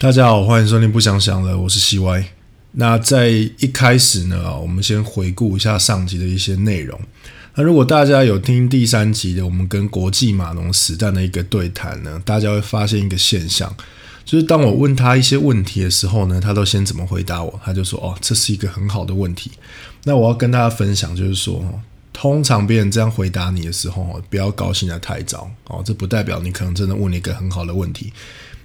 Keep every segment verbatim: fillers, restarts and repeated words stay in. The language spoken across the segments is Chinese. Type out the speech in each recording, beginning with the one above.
大家好，欢迎收听不想想了，我是 C Y。 那在一开始呢，我们先回顾一下上集的一些内容。那如果大家有听第三集的我们跟国际码农实弹的一个对谈呢，大家会发现一个现象，就是当我问他一些问题的时候呢，他都先怎么回答我，他就说哦，这是一个很好的问题。那我要跟大家分享就是说，通常别人这样回答你的时候，不要高兴得太早哦，这不代表你可能真的问了一个很好的问题，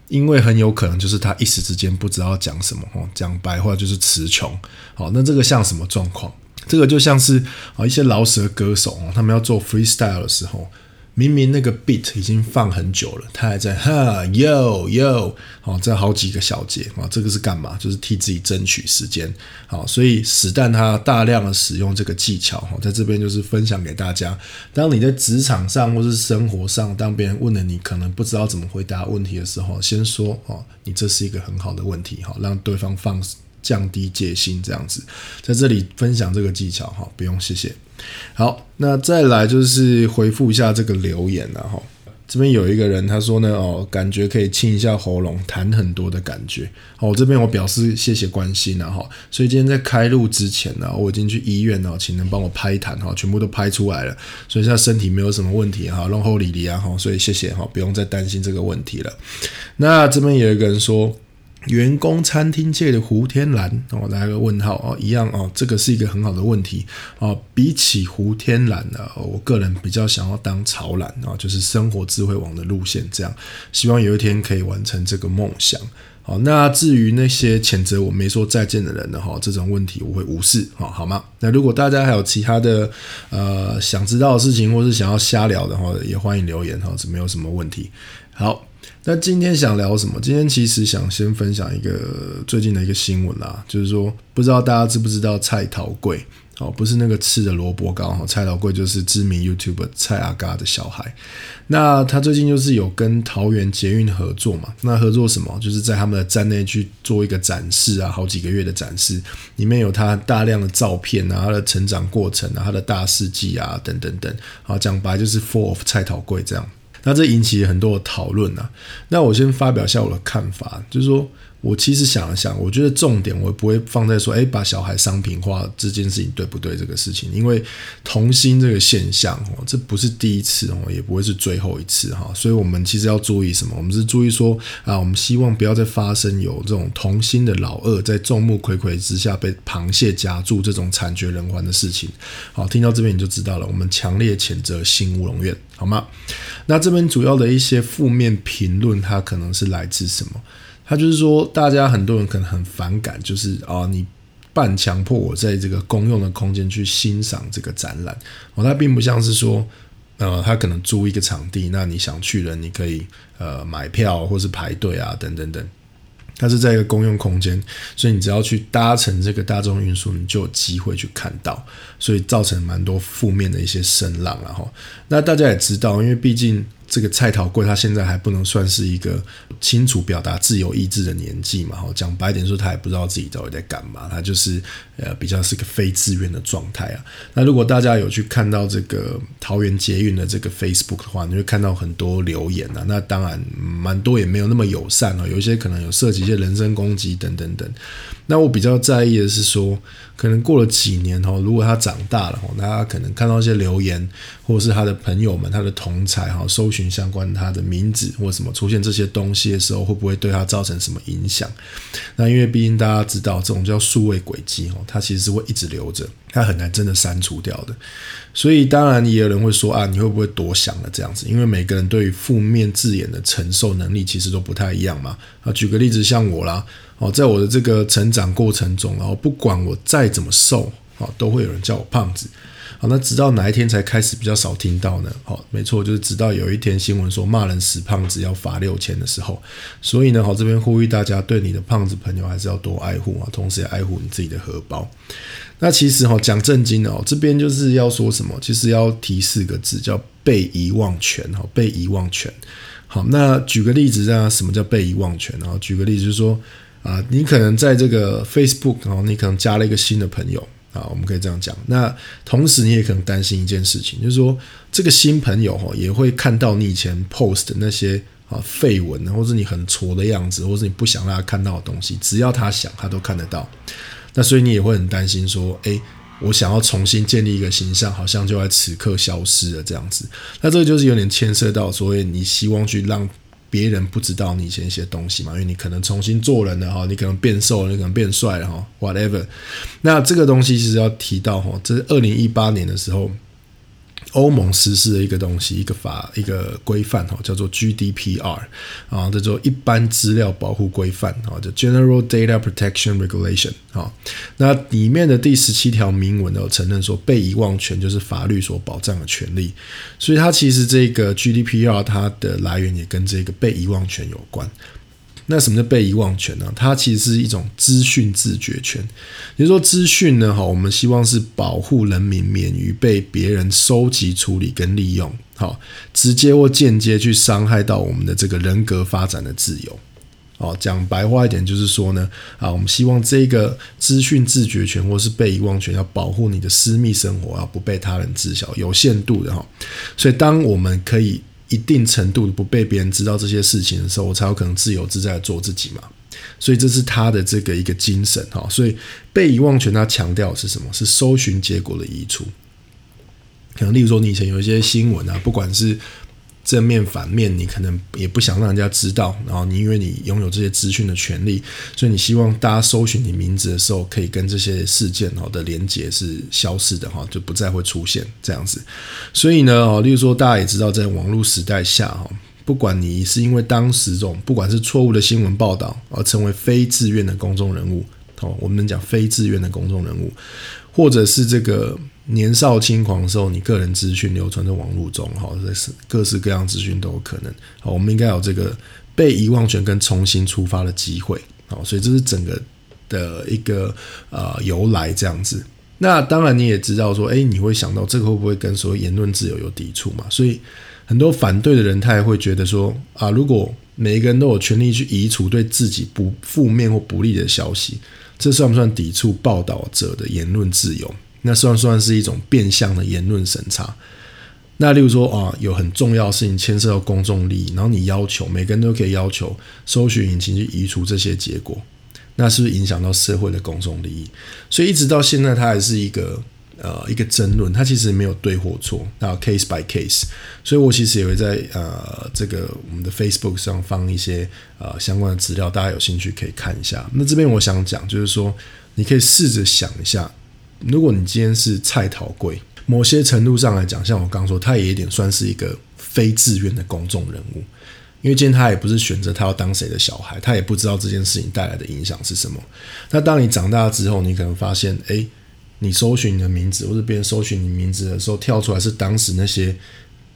因为很有可能就是他一时之间不知道讲什么，讲白话就是词穷。好，那这个像什么状况？这个就像是一些饶舌歌手他们要做 freestyle 的时候，明明那个 beat 已经放很久了，他还在哈 yo yo 这好几个小节，这个是干嘛？就是替自己争取时间。好，所以史丹他大量的使用这个技巧，在这边就是分享给大家，当你在职场上或是生活上，当别人问了你可能不知道怎么回答问题的时候，先说你这是一个很好的问题，让对方放降低戒心，这样子在这里分享这个技巧，不用谢谢。好，那再来就是回复一下这个留言啊，这边有一个人他说呢，哦，感觉可以清一下喉咙，痰很多的感觉。好，我这边我表示谢谢关心啊，所以今天在开录之前呢，我已经去医院哦，请人帮我拍痰哈，全部都拍出来了，所以现在身体没有什么问题哈，弄后里里啊哈，所以谢谢哈，不用再担心这个问题了。那这边有一个人说，员工餐厅界的胡天蓝哦，来个问号哦，一样哦，这个是一个很好的问题哦。比起胡天蓝呢、啊，我个人比较想要当潮蓝啊、哦，就是生活智慧网的路线这样，希望有一天可以完成这个梦想。好，那至于那些谴责我没说再见的人呢，这种问题我会无视，好吗？那如果大家还有其他的呃想知道的事情，或是想要瞎聊的话，也欢迎留言，这没有什么问题。好，那今天想聊什么？今天其实想先分享一个最近的一个新闻啦，就是说不知道大家知不知道蔡桃贵。哦，不是那个吃的萝卜糕，蔡桃贵就是知名 YouTuber 蔡阿嘎的小孩。那他最近就是有跟桃园捷运合作嘛，那合作什么？就是在他们的站内去做一个展示啊，好几个月的展示，里面有他大量的照片啊，他的成长过程啊，他的大事迹啊，等等等。好，讲白就是 Full of 蔡桃贵这样。那这引起很多的讨论啊。那我先发表一下我的看法，就是说我其实想了想，我觉得重点我不会放在说，哎，把小孩商品化这件事情对不对这个事情，因为童心这个现象，这不是第一次，也不会是最后一次，所以我们其实要注意什么？我们是注意说啊，我们希望不要再发生有这种童心的老二在众目睽睽之下被螃蟹夹住这种惨绝人寰的事情。好，听到这边你就知道了，我们强烈谴责新乌龙院，好吗？那这边主要的一些负面评论，它可能是来自什么？他就是说，大家很多人可能很反感，就是啊，你半强迫我在这个公用的空间去欣赏这个展览。哦，他并不像是说，呃，他可能租一个场地，那你想去的，你可以呃买票或是排队啊，等等等。它是在一个公用空间，所以你只要去搭乘这个大众运输，你就有机会去看到，所以造成蛮多负面的一些声浪啦。那大家也知道，因为毕竟这个蔡桃贵他现在还不能算是一个清楚表达自由意志的年纪嘛，讲白点说，他也不知道自己到底在干嘛，他就是呃比较是个非自愿的状态啊。那如果大家有去看到这个桃园捷运的这个 Facebook 的话，你会看到很多留言啊，那当然蛮多也没有那么友善哦，有一些可能有涉及一些人身攻击等等等。那我比较在意的是说，可能过了几年哦，如果他长大了哦，那他可能看到一些留言，或是他的朋友们、他的同侪哈搜寻相关他的名字或什么出现这些东西的时候，会不会对他造成什么影响？那因为毕竟大家知道，这种叫数位轨迹哦，它其实是会一直留着，它很难真的删除掉的。所以当然也有人会说啊，你会不会多想了这样子？因为每个人对于负面字眼的承受能力其实都不太一样嘛。啊，举个例子，像我啦。在我的这个成长过程中，然后不管我再怎么瘦，都会有人叫我胖子。好，那直到哪一天才开始比较少听到呢？好，没错，就是直到有一天新闻说骂人死胖子要罚六千的时候。所以呢，好，这边呼吁大家对你的胖子朋友还是要多爱护啊，同时也爱护你自己的荷包。那其实哈，讲正经哦，这边就是要说什么，其实要提四个字，叫被遗忘权。哈，被遗忘权。好，那举个例子，让什么叫被遗忘权？然后举个例子就是说。啊，你可能在这个 Facebook 你可能加了一个新的朋友啊，我们可以这样讲。那同时你也可能担心一件事情，就是说这个新朋友也会看到你以前 post 的那些绯闻，或是你很挫的样子，或是你不想让他看到的东西，只要他想他都看得到。那所以你也会很担心说，诶，我想要重新建立一个形象好像就在此刻消失了这样子。那这个就是有点牵涉到所谓你希望去让别人不知道你以前一些东西嘛，因为你可能重新做人了，你可能变瘦了，你可能变帅了 whatever。 那这个东西其实要提到，这是二零一八年的时候欧盟实施的一个东西，一个法一个规范叫做 G D P R， 叫做一般资料保护规范，叫 General Data Protection Regulation。 那里面的第十七条明文有承认说被遗忘权就是法律所保障的权利，所以它其实这个 G D P R 它的来源也跟这个被遗忘权有关。那什么叫被遗忘权呢？它其实是一种资讯自觉权。也就是说资讯呢，我们希望是保护人民免于被别人收集处理跟利用，直接或间接去伤害到我们的这个人格发展的自由。讲白话一点就是说呢，啊，我们希望这个资讯自觉权或是被遗忘权要保护你的私密生活，要不被他人知晓，有限度的。所以当我们可以一定程度不被别人知道这些事情的时候，我才有可能自由自在的做自己嘛。所以这是他的这个一个精神。所以被遗忘权他强调的是什么？是搜寻结果的移除。可能例如说你以前有一些新闻啊，不管是正面反面，你可能也不想让人家知道，然后你因为你拥有这些资讯的权利，所以你希望大家搜寻你名字的时候可以跟这些事件的连结是消失的，就不再会出现这样子。所以呢，例如说大家也知道在网络时代下，不管你是因为当时这种不管是错误的新闻报道而成为非自愿的公众人物，我们能讲非自愿的公众人物，或者是这个年少轻狂的时候你个人资讯流传在网络中，各式各样资讯都有可能。我们应该有这个被遗忘权跟重新出发的机会，所以这是整个的一个、呃、由来这样子。那当然你也知道说，诶，你会想到这个会不会跟所谓言论自由有抵触嘛？所以很多反对的人他也会觉得说，啊，如果每一个人都有权利去移除对自己不负面或不利的消息，这算不算抵触报道者的言论自由？那算不算是一种变相的言论审查？那例如说啊，有很重要的事情牵涉到公众利益，然后你要求每个人都可以要求搜寻引擎去移除这些结果，那是不是影响到社会的公众利益？所以一直到现在它还是一个呃一个争论，它其实没有对或错，那 case by case。 所以我其实也会在呃这个我们的 Facebook 上放一些呃相关的资料，大家有兴趣可以看一下。那这边我想讲就是说，你可以试着想一下，如果你今天是菜桃贵，某些程度上来讲，像我刚说，他也有点算是一个非自愿的公众人物，因为今天他也不是选择他要当谁的小孩，他也不知道这件事情带来的影响是什么。那当你长大之后，你可能发现，诶，你搜寻你的名字，或是别人搜寻你名字的时候，跳出来是当时那些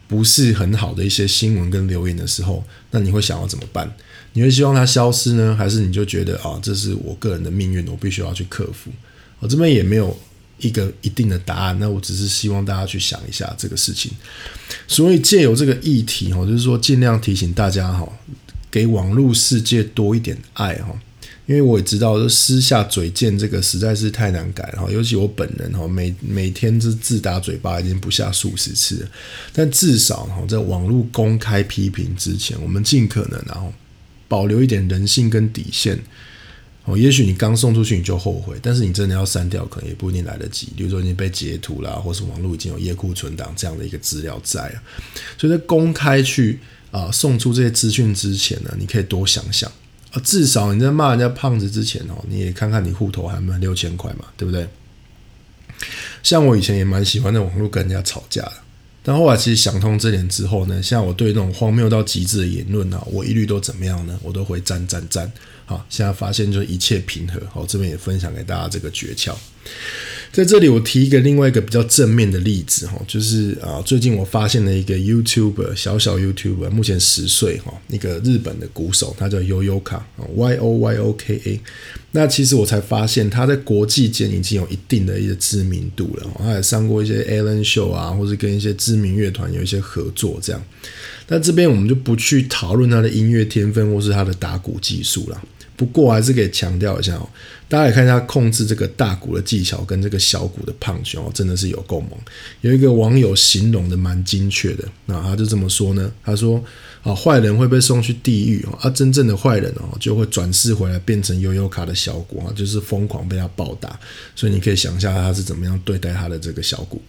不是很好的一些新闻跟留言的时候，那你会想要怎么办？你会希望它消失呢，还是你就觉得啊，这是我个人的命运，我必须要去克服？我这边也没有一个一定的答案，那我只是希望大家去想一下这个事情。所以借由这个议题，就是说尽量提醒大家给网络世界多一点爱，因为我也知道私下嘴贱这个实在是太难改了，尤其我本人 每, 每天是自打嘴巴已经不下数十次了，但至少在网络公开批评之前，我们尽可能保留一点人性跟底线。也许你刚送出去你就后悔，但是你真的要删掉可能也不一定来得及，比如说已经被截图啦，或是网络已经有页库存档这样的一个资料在了。所以在公开去、呃、送出这些资讯之前呢，你可以多想想，啊，至少你在骂人家胖子之前，哦，你也看看你户头还没有六千块嘛，对不对？像我以前也蛮喜欢在网络跟人家吵架的，但后来其实想通这点之后呢，像我对那种荒谬到极致的言论啊，我一律都怎么样呢？我都会赞赞赞。好，现在发现就是一切平和。好，这边也分享给大家这个诀窍。在这里我提一个另外一个比较正面的例子，就是最近我发现了一个 YouTuber， 小小 YouTuber， 目前十岁，一个日本的鼓手，他叫 Yoyoka， Y O Y O K A。 那其实我才发现他在国际间已经有一定的一些知名度了，他也上过一些 Alan Show 啊，或是跟一些知名乐团有一些合作这样。那这边我们就不去讨论他的音乐天分或是他的打鼓技术啦，不过还是可以强调一下，哦，大家也看一下控制这个大鼓的技巧跟这个小鼓的punch，哦，真的是有够猛。有一个网友形容的蛮精确的，那他就这么说呢，他说啊，坏人会被送去地狱啊，真正的坏人哦就会转世回来变成Yoyoka的小骨啊，就是疯狂被他暴打，所以你可以想一下他是怎么样对待他的这个小骨。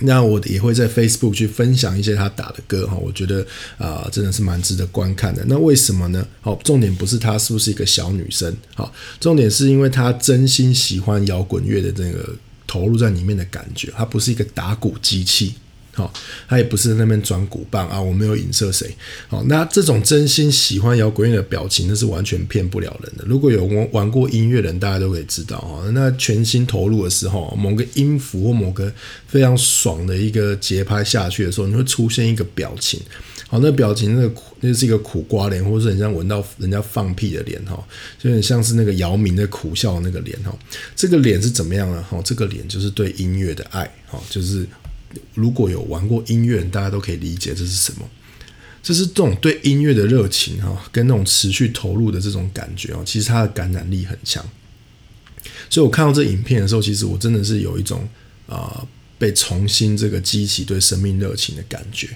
那我也会在 Facebook 去分享一些他打的歌，我觉得、呃、真的是蛮值得观看的。那为什么呢？好，重点不是他是不是一个小女生，好，重点是因为他真心喜欢摇滚乐的这个投入在里面的感觉，他不是一个打鼓机器，好，他也不是在那边转鼓棒啊，我没有影射谁。好，那这种真心喜欢摇滚乐的表情，那是完全骗不了人的。如果有玩过音乐人，大家都可以知道，那全心投入的时候，某个音符或某个非常爽的一个节拍下去的时候，你会出现一个表情。好，那表情那个那是一个苦瓜脸，或是很像闻到人家放屁的脸，就很像是那个姚明的苦笑的那个脸。这个脸是怎么样呢？这个脸就是对音乐的爱，就是如果有玩过音乐，大家都可以理解这是什么。这是这种对音乐的热情跟那种持续投入的这种感觉，其实它的感染力很强。所以我看到这影片的时候，其实我真的是有一种、呃、被重新这个激起对生命热情的感觉。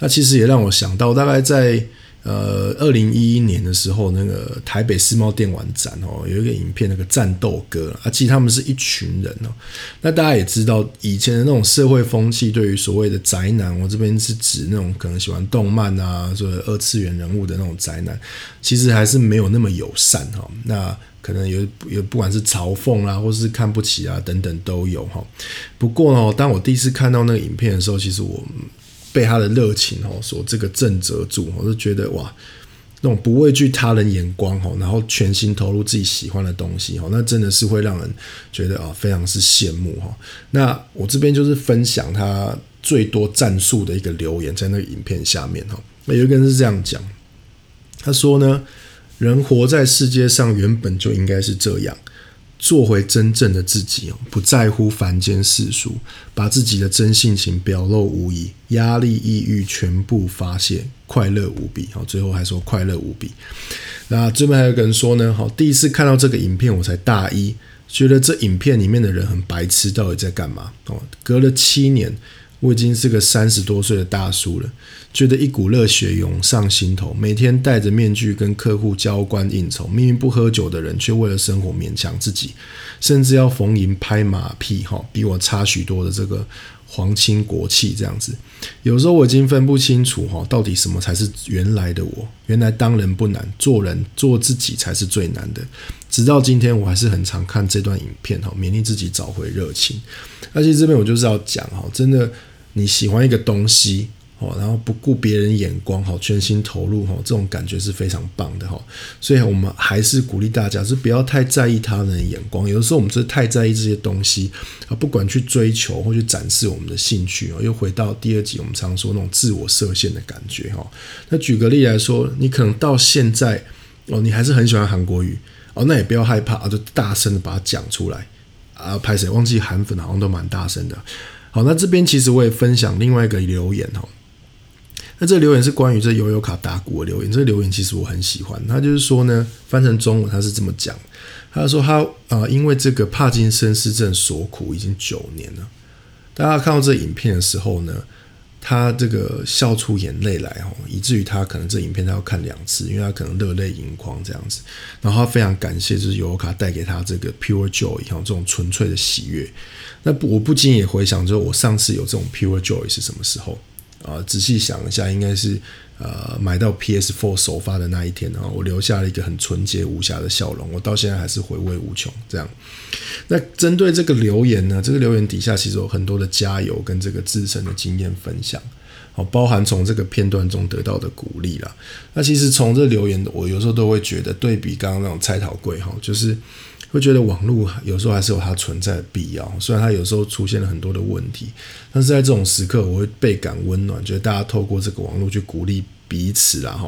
那其实也让我想到大概在呃二零一一年的时候，那个台北世贸电玩展哦，有一个影片，那个战斗歌啊，其实他们是一群人哦。那大家也知道，以前的那种社会风气，对于所谓的宅男，我这边是指那种可能喜欢动漫啊，所以二次元人物的那种宅男，其实还是没有那么友善哦。那可能 有, 有不管是嘲讽啦、啊，或是看不起啊等等都有哈。不过哦，当我第一次看到那个影片的时候，其实我被他的热情所这个震慑住，我就觉得哇，那种不畏惧他人眼光，然后全心投入自己喜欢的东西，那真的是会让人觉得非常是羡慕。那我这边就是分享他最多赞数的一个留言，在那个影片下面有一个人是这样讲，他说呢，人活在世界上原本就应该是这样，做回真正的自己，不在乎凡间世俗，把自己的真性情表露无遗，压力抑郁全部发泄，快乐无比。最后还说快乐无比。那这边还有个人说呢，第一次看到这个影片我才大一，觉得这影片里面的人很白痴，到底在干嘛？隔了七年我已经是个三十多岁的大叔了，觉得一股热血涌上心头，每天戴着面具跟客户交关应酬，明明不喝酒的人却为了生活勉强自己，甚至要逢迎拍马屁，比我差许多的这个皇亲国戚这样子。有时候我已经分不清楚到底什么才是原来的我，原来当人不难，做人做自己才是最难的。直到今天我还是很常看这段影片，勉励自己找回热情。那其实这边我就是要讲，真的你喜欢一个东西，然后不顾别人眼光，全心投入，这种感觉是非常棒的。所以我们还是鼓励大家是不要太在意他人的眼光，有的时候我们是太在意这些东西，不管去追求或去展示我们的兴趣，又回到第二集我们常说那种自我设限的感觉。那举个例来说，你可能到现在你还是很喜欢韩国语，那也不要害怕，就大声的把它讲出来啊！拍谁忘记韩粉好像都蛮大声的。好，那这边其实我也分享另外一个留言哦。那这个留言是关于这Yoyoka打鼓的留言，这个留言其实我很喜欢。他就是说呢，翻成中文他是这么讲，他说他、呃、因为这个帕金森氏症所苦已经九年了。大家看到这影片的时候呢，他这个笑出眼泪来，以至于他可能这影片他要看两次，因为他可能热泪盈眶这样子。然后他非常感谢就是Yoyoka带给他这个 pure joy， 这种纯粹的喜悦。那我不禁也回想，就是我上次有这种 pure joy 是什么时候？呃、仔细想一下，应该是、呃、买到 P S 四 首发的那一天，我留下了一个很纯洁无瑕的笑容，我到现在还是回味无穷这样。那针对这个留言呢，这个留言底下其实有很多的加油跟这个自身的经验分享，包含从这个片段中得到的鼓励啦。那其实从这留言我有时候都会觉得，对比刚刚那种菜头粿，就是会觉得网络有时候还是有它存在的必要，虽然它有时候出现了很多的问题，但是在这种时刻我会倍感温暖，觉得大家透过这个网络去鼓励彼此啦。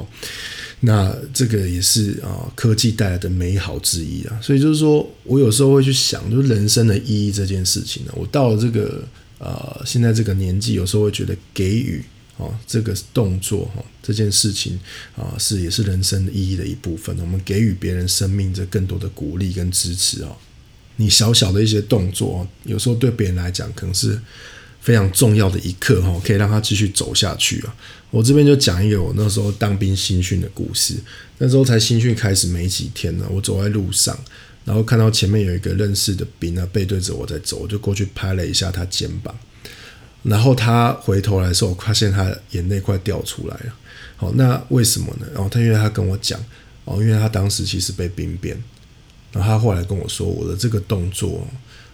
那这个也是、呃、科技带来的美好之一啦。所以就是说我有时候会去想，就是人生的意义这件事情呢，我到了这个、呃、现在这个年纪，有时候会觉得给予这个动作这件事情是也是人生意义的一部分，我们给予别人生命这更多的鼓励跟支持。你小小的一些动作有时候对别人来讲可能是非常重要的一刻，可以让他继续走下去啊。我这边就讲一个我那时候当兵新训的故事。那时候才新训开始没几天呢、啊，我走在路上，然后看到前面有一个认识的兵啊，背对着我在走，我就过去拍了一下他肩膀。然后他回头来的时候，我发现他眼泪快掉出来了。好，那为什么呢？然后他因为他跟我讲，哦，因为他当时其实被兵变，然后他后来跟我说，我的这个动作，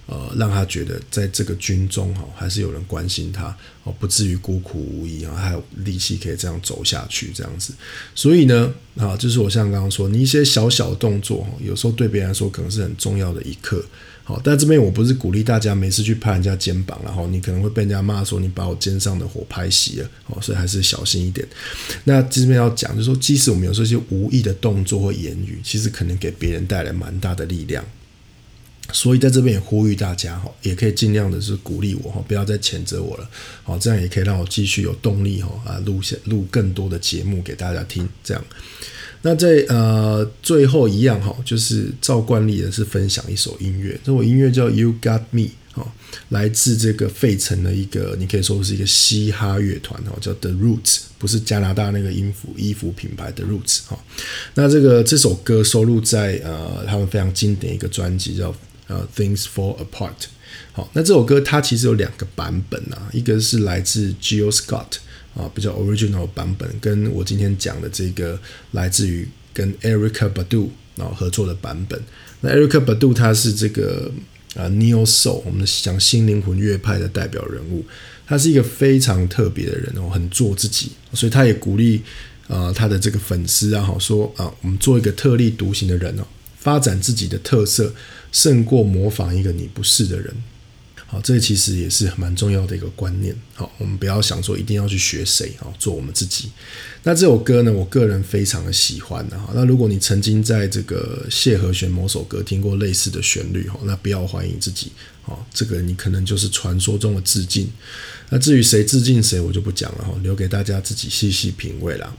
呃，让他觉得在这个军中哈，还是有人关心他，哦，不至于孤苦无依，然后还有力气可以这样走下去，这样子。所以呢，啊，就是我像刚刚说，你一些小小的动作，有时候对别人来说可能是很重要的一刻。好，但这边我不是鼓励大家每次去拍人家肩膀，然后你可能会被人家骂说你把我肩上的火拍熄了，所以还是小心一点。那这边要讲就是说，即使我们有这些无意的动作或言语，其实可能给别人带来蛮大的力量。所以在这边也呼吁大家，也可以尽量的是鼓励我，不要再谴责我了，这样也可以让我继续有动力录录更多的节目给大家听，这样。那在呃最后一样就是照惯例的是分享一首音乐，那我音乐叫 You Got Me， 来自这个费城的一个你可以说是一个嘻哈乐团叫 The Roots， 不是加拿大那个衣服衣服品牌 The Roots。 那这个这首歌收录在呃他们非常经典一个专辑叫呃 Things Fall Apart。 好，那这首歌它其实有两个版本啊，一个是来自 Jill Scott啊，比较 original 版本，跟我今天讲的这个来自于跟 Erykah Badu 然后合作的版本。那 Erykah Badu 他是这个、呃、Neo Soul， 我们讲新灵魂乐派的代表人物，他是一个非常特别的人、哦、很做自己，所以他也鼓励、呃、他的这个粉丝啊，说啊，我们做一个特立独行的人、哦、发展自己的特色，胜过模仿一个你不是的人。好，这其实也是蛮重要的一个观念。好，我们不要想说一定要去学谁，好，做我们自己。那这首歌呢，我个人非常的喜欢、啊、那如果你曾经在这个谢和弦某首歌听过类似的旋律，那不要怀疑自己，好，这个你可能就是传说中的致敬。那至于谁致敬谁我就不讲了，留给大家自己细细品味啦。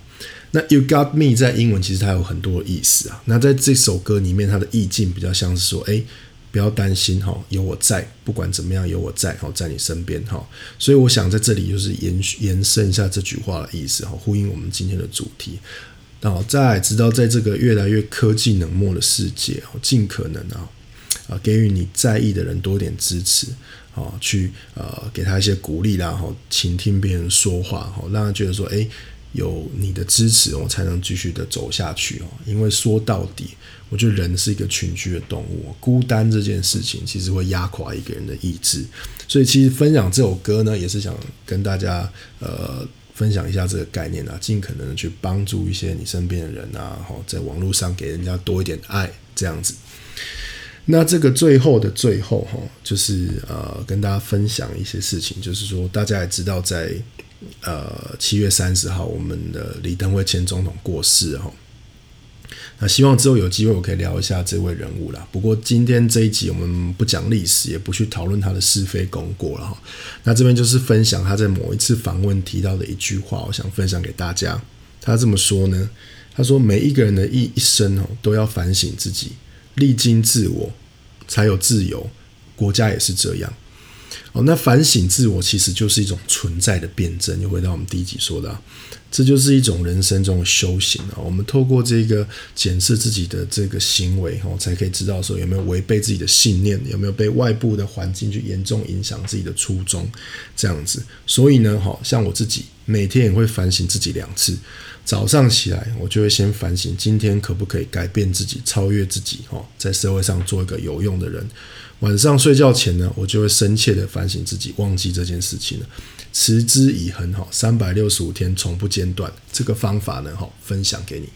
那 You Got Me 在英文其实它有很多意思啊。那在这首歌里面它的意境比较像是说，诶，不要担心，有我在，不管怎么样有我在，在你身边。所以我想在这里就是 延, 延伸一下这句话的意思，呼应我们今天的主题。再来，直到在这个越来越科技冷漠的世界，尽可能给予你在意的人多点支持，去给他一些鼓励啦，倾听别人说话，让他觉得说，诶，有你的支持我才能继续的走下去。因为说到底我觉得人是一个群居的动物，孤单这件事情其实会压垮一个人的意志，所以其实分享这首歌呢，也是想跟大家呃分享一下这个概念啊，尽可能的去帮助一些你身边的人啊，在网络上给人家多一点爱，这样子。那这个最后的最后就是呃跟大家分享一些事情，就是说大家也知道在呃七月三十号我们的李登辉前总统过世哈。那希望之后有机会我可以聊一下这位人物啦，不过今天这一集我们不讲历史，也不去讨论他的是非功过啦。那这边就是分享他在某一次访问提到的一句话，我想分享给大家。他这么说呢，他说每一个人的一生都要反省自己，历经自我才有自由，国家也是这样。那反省自我其实就是一种存在的辩证，又回到我们第一集说的、啊、这就是一种人生中的修行、啊、我们透过这个检视自己的这个行为、哦、才可以知道说有没有违背自己的信念，有没有被外部的环境去严重影响自己的初衷，这样子。所以呢、哦、像我自己每天也会反省自己两次，早上起来我就会先反省今天可不可以改变自己，超越自己、哦、在社会上做一个有用的人。晚上睡觉前呢，我就会深切的反省自己，忘记这件事情了，持之以恒，三百六十五天从不间断。这个方法呢，分享给你。